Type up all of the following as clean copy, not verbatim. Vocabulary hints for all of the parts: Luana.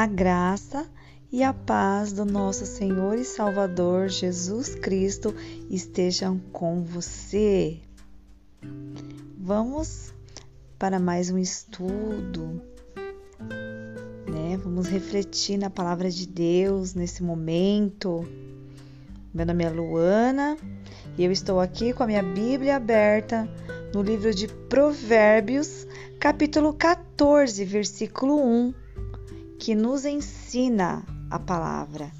A graça e a paz do nosso Senhor e Salvador Jesus Cristo estejam com você. Vamos para mais um estudo, né? Vamos refletir na palavra de Deus nesse momento. Meu nome é Luana e eu estou aqui com a minha Bíblia aberta no livro de Provérbios, capítulo 14, versículo 1, que nos ensina a palavra,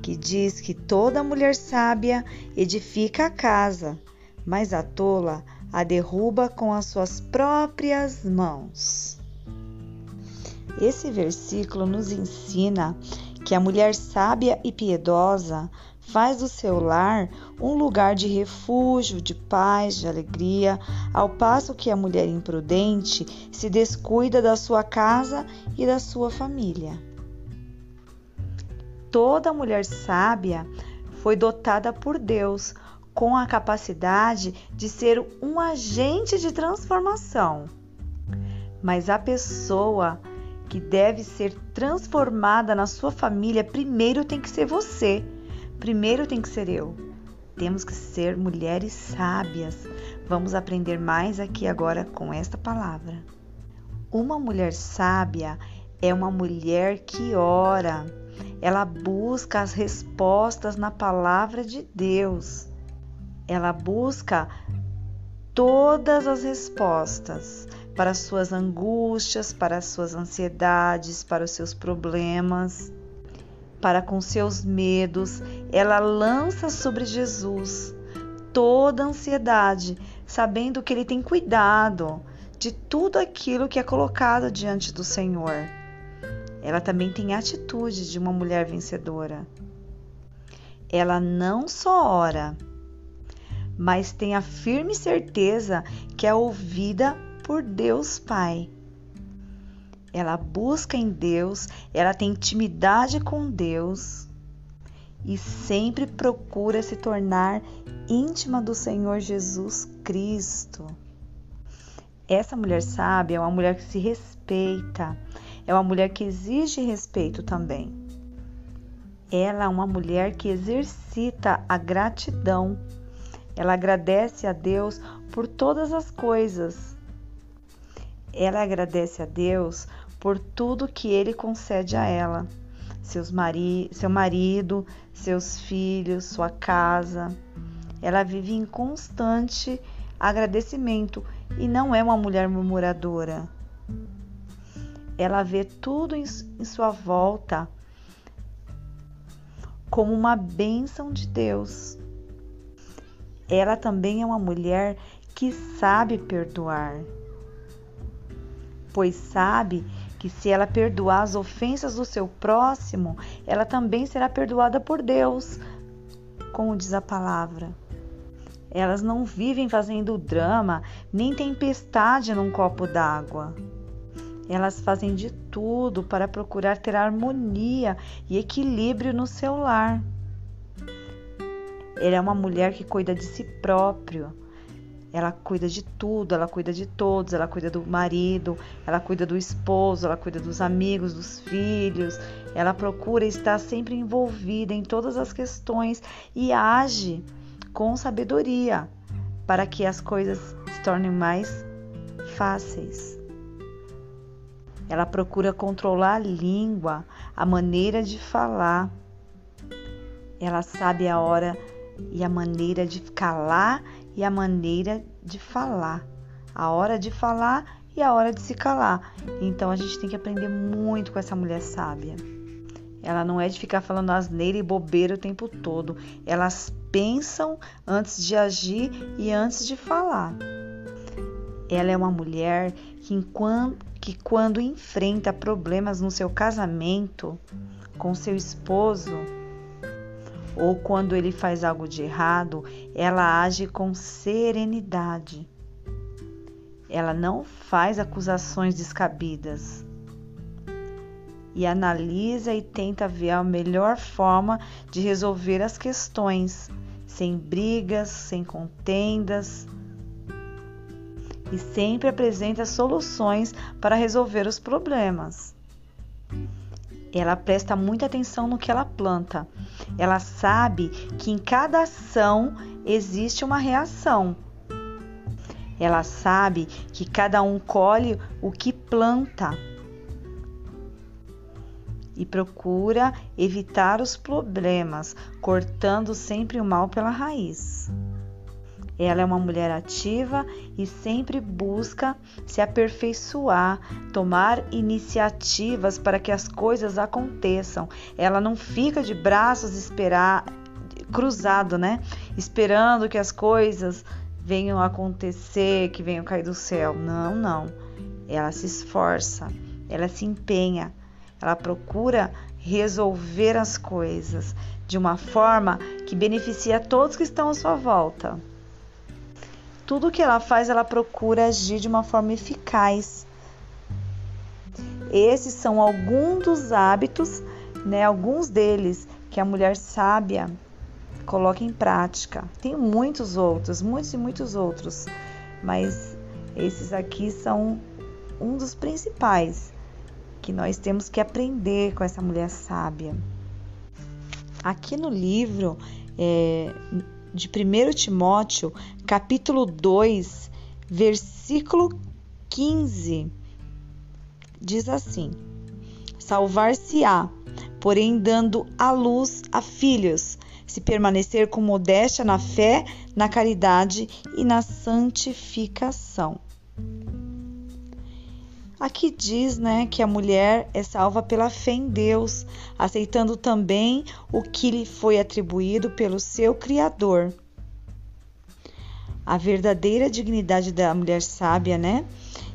que diz que toda mulher sábia edifica a casa, mas a tola a derruba com as suas próprias mãos. Esse versículo nos ensina que a mulher sábia e piedosa faz do seu lar um lugar de refúgio, de paz, de alegria, ao passo que a mulher imprudente se descuida da sua casa e da sua família. Toda mulher sábia foi dotada por Deus com a capacidade de ser um agente de transformação. Mas a pessoa que deve ser transformada na sua família primeiro tem que ser você. Primeiro tem que ser eu. Temos que ser mulheres sábias. Vamos aprender mais aqui agora com esta palavra. Uma mulher sábia é uma mulher que ora. Ela busca as respostas na palavra de Deus. Ela busca todas as respostas para as suas angústias, para as suas ansiedades, para os seus problemas, para com seus medos. Ela lança sobre Jesus toda a ansiedade, sabendo que Ele tem cuidado de tudo aquilo que é colocado diante do Senhor. Ela também tem a atitude de uma mulher vencedora. Ela não só ora, mas tem a firme certeza que é ouvida por Deus Pai. Ela busca em Deus, ela tem intimidade com Deus e sempre procura se tornar íntima do Senhor Jesus Cristo. Essa mulher sábia é uma mulher que se respeita, é uma mulher que exige respeito também. Ela é uma mulher que exercita a gratidão. Ela agradece a Deus por todas as coisas. Ela agradece a Deus por tudo que Ele concede a ela, seu marido, seus filhos, sua casa. Ela vive em constante agradecimento e não é uma mulher murmuradora. Ela vê tudo em sua volta como uma bênção de Deus. Ela também é uma mulher que sabe perdoar, pois sabe que se ela perdoar as ofensas do seu próximo, ela também será perdoada por Deus, como diz a palavra. Elas não vivem fazendo drama, nem tempestade num copo d'água. Elas fazem de tudo para procurar ter harmonia e equilíbrio no seu lar. Ela é uma mulher que cuida de si própria. Ela cuida de tudo, ela cuida de todos, ela cuida do marido, ela cuida do esposo, ela cuida dos amigos, dos filhos. Ela procura estar sempre envolvida em todas as questões e age com sabedoria para que as coisas se tornem mais fáceis. Ela procura controlar a língua, a maneira de falar. Ela sabe a hora e a maneira de calar e a maneira de falar, a hora de falar e a hora de se calar. Então a gente tem que aprender muito com essa mulher sábia. Ela não é de ficar falando asneira e bobeira o tempo todo. Elas pensam antes de agir e antes de falar. Ela é uma mulher que quando enfrenta problemas no seu casamento com seu esposo, ou quando ele faz algo de errado, ela age com serenidade. Ela não faz acusações descabidas e analisa e tenta ver a melhor forma de resolver as questões, sem brigas, sem contendas, e sempre apresenta soluções para resolver os problemas. Ela presta muita atenção no que ela planta. Ela sabe que em cada ação existe uma reação. Ela sabe que cada um colhe o que planta e procura evitar os problemas, cortando sempre o mal pela raiz. Ela é uma mulher ativa e sempre busca se aperfeiçoar, tomar iniciativas para que as coisas aconteçam. Ela não fica de braços cruzado, esperando que as coisas venham acontecer, que venham cair do céu. Não. Ela se esforça, ela se empenha, ela procura resolver as coisas de uma forma que beneficia todos que estão à sua volta. Tudo que ela faz, ela procura agir de uma forma eficaz. Esses são alguns dos hábitos, alguns deles que a mulher sábia coloca em prática. Tem muitos outros, muitos e muitos outros, mas esses aqui são um dos principais que nós temos que aprender com essa mulher sábia. Aqui no livro, de 1 Timóteo, capítulo 2, versículo 15, diz assim: salvar-se-á, porém dando à luz a filhos, se permanecer com modéstia na fé, na caridade e na santificação. Aqui diz, que a mulher é salva pela fé em Deus, aceitando também o que lhe foi atribuído pelo seu Criador. A verdadeira dignidade da mulher sábia,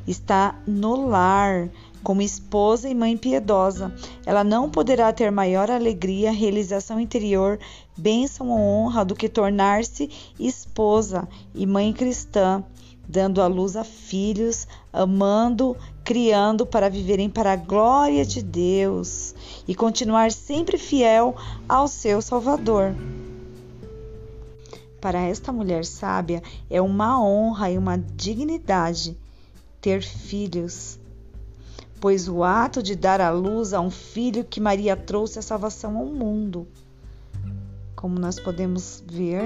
está no lar, como esposa e mãe piedosa. Ela não poderá ter maior alegria, realização interior, bênção ou honra do que tornar-se esposa e mãe cristã, dando à luz a filhos, amando, criando para viverem para a glória de Deus e continuar sempre fiel ao seu Salvador. Para esta mulher sábia, é uma honra e uma dignidade ter filhos, pois o ato de dar à luz a um filho que Maria trouxe a salvação ao mundo, como nós podemos ver,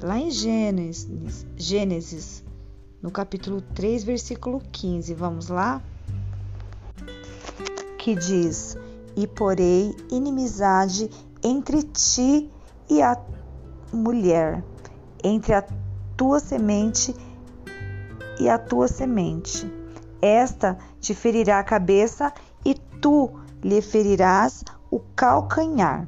lá em Gênesis, no capítulo 3, versículo 15, vamos lá? Que diz: e porei inimizade entre ti e a mulher, entre a tua semente e a tua semente. Esta te ferirá a cabeça e tu lhe ferirás o calcanhar.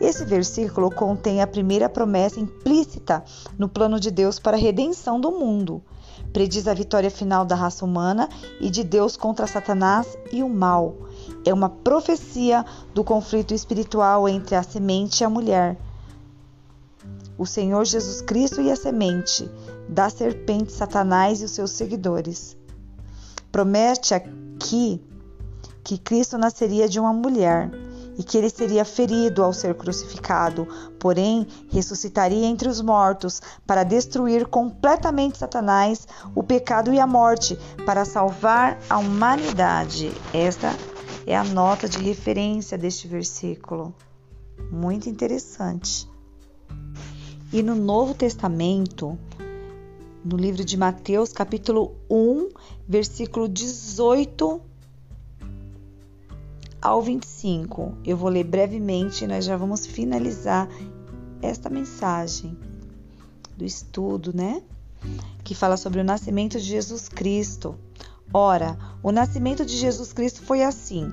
Esse versículo contém a primeira promessa implícita no plano de Deus para a redenção do mundo. Prediz a vitória final da raça humana e de Deus contra Satanás e o mal. É uma profecia do conflito espiritual entre a semente e a mulher. O Senhor Jesus Cristo e a semente, da serpente Satanás e os seus seguidores. Promete aqui que Cristo nasceria de uma mulher e que ele seria ferido ao ser crucificado, porém ressuscitaria entre os mortos para destruir completamente Satanás, o pecado e a morte, para salvar a humanidade. Esta é a nota de referência deste versículo. Muito interessante. E no Novo Testamento, no livro de Mateus, capítulo 1, versículo 18 ao 25. Eu vou ler brevemente e nós já vamos finalizar esta mensagem do estudo, que fala sobre o nascimento de Jesus Cristo. Ora, o nascimento de Jesus Cristo foi assim: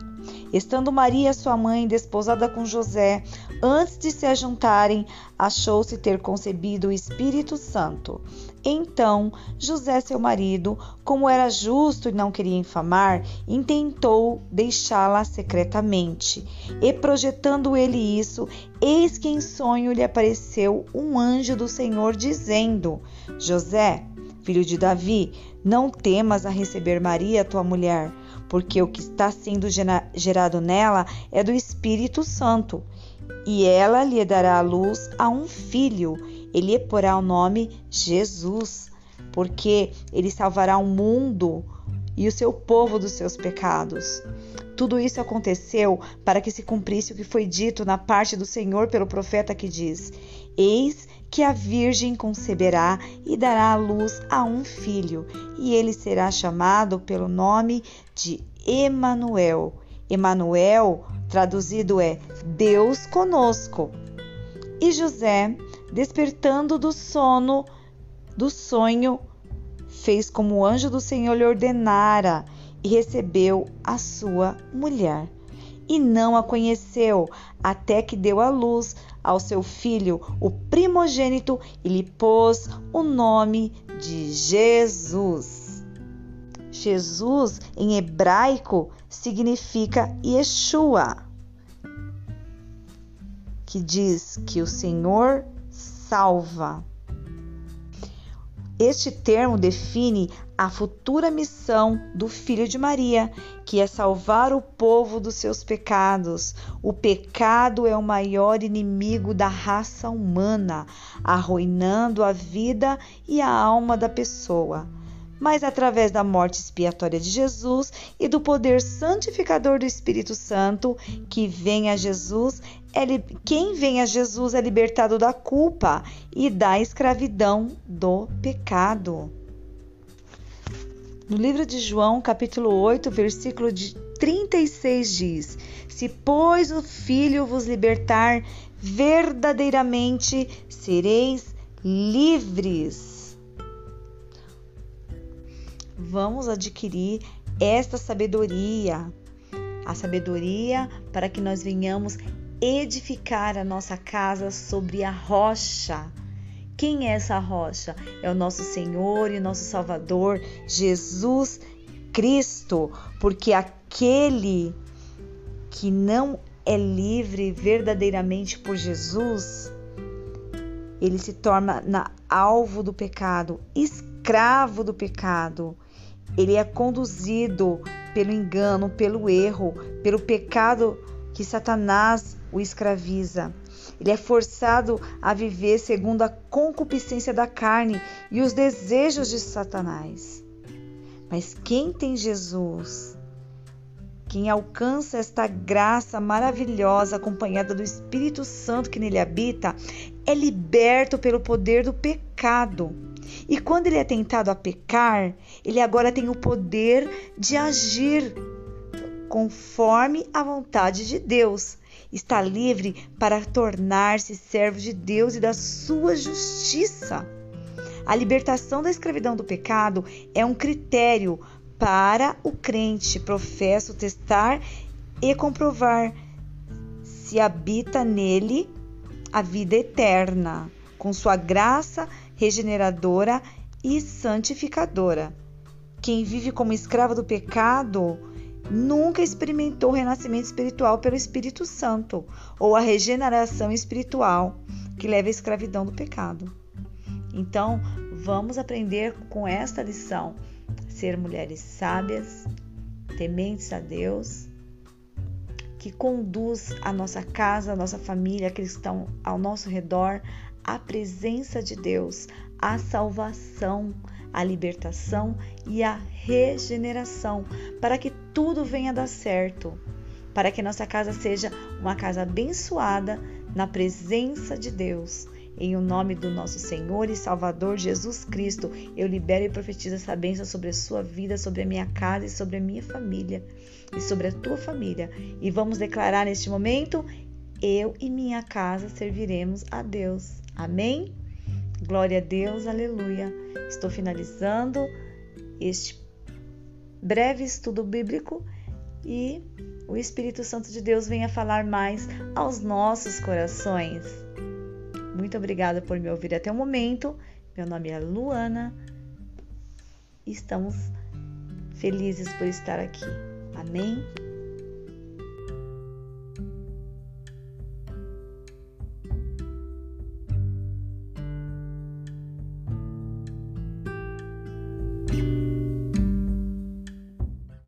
estando Maria, sua mãe, desposada com José, antes de se ajuntarem, achou-se ter concebido o Espírito Santo. Então, José, seu marido, como era justo e não queria infamar, intentou deixá-la secretamente. E projetando ele isso, eis que em sonho lhe apareceu um anjo do Senhor dizendo: José, filho de Davi, não temas a receber Maria, tua mulher, porque o que está sendo gerado nela é do Espírito Santo, e ela lhe dará à luz a um filho, ele lhe porá o nome Jesus, porque ele salvará o mundo e o seu povo dos seus pecados. Tudo isso aconteceu para que se cumprisse o que foi dito na parte do Senhor pelo profeta que diz: Eis que a virgem conceberá e dará à luz a um filho, e ele será chamado pelo nome de Emanuel. Emanuel, traduzido, é Deus conosco. E José, despertando do sonho, fez como o anjo do Senhor lhe ordenara e recebeu a sua mulher. E não a conheceu, até que deu à luz ao seu filho, o primogênito, e lhe pôs o nome de Jesus. Jesus, em hebraico, significa Yeshua, que diz que o Senhor salva. Este termo define a futura missão do Filho de Maria, que é salvar o povo dos seus pecados. O pecado é o maior inimigo da raça humana, arruinando a vida e a alma da pessoa. Mas através da morte expiatória de Jesus e do poder santificador do Espírito Santo, quem vem a Jesus é libertado da culpa e da escravidão do pecado. No livro de João, capítulo 8, versículo 36 diz: Se, pois, o Filho vos libertar, verdadeiramente sereis livres. Vamos adquirir esta sabedoria, a sabedoria para que nós venhamos edificar a nossa casa sobre a rocha. Quem é essa rocha? É o nosso Senhor e o nosso Salvador, Jesus Cristo, porque aquele que não é livre verdadeiramente por Jesus, ele se torna alvo do pecado, escravo do pecado. Ele é conduzido pelo engano, pelo erro, pelo pecado que Satanás o escraviza. Ele é forçado a viver segundo a concupiscência da carne e os desejos de Satanás. Mas quem tem Jesus, quem alcança esta graça maravilhosa acompanhada do Espírito Santo que nele habita, é liberto pelo poder do pecado. E quando ele é tentado a pecar, ele agora tem o poder de agir conforme a vontade de Deus. Está livre para tornar-se servo de Deus e da sua justiça. A libertação da escravidão do pecado é um critério para o crente professo testar e comprovar se habita nele a vida eterna, com sua graça regeneradora e santificadora. Quem vive como escravo do pecado nunca experimentou o renascimento espiritual pelo Espírito Santo ou a regeneração espiritual que leva à escravidão do pecado. Então, vamos aprender com esta lição: ser mulheres sábias, tementes a Deus, que conduz a nossa casa, a nossa família, aqueles que estão ao nosso redor, a presença de Deus, a salvação, a libertação e a regeneração, para que tudo venha a dar certo, para que nossa casa seja uma casa abençoada na presença de Deus. Em o nome do nosso Senhor e Salvador Jesus Cristo, eu libero e profetizo essa bênção sobre a sua vida, sobre a minha casa e sobre a minha família e sobre a tua família. E vamos declarar neste momento: eu e minha casa serviremos a Deus. Amém? Glória a Deus, aleluia. Estou finalizando este breve estudo bíblico e o Espírito Santo de Deus venha falar mais aos nossos corações. Muito obrigada por me ouvir até o momento. Meu nome é Luana. Estamos felizes por estar aqui. Amém?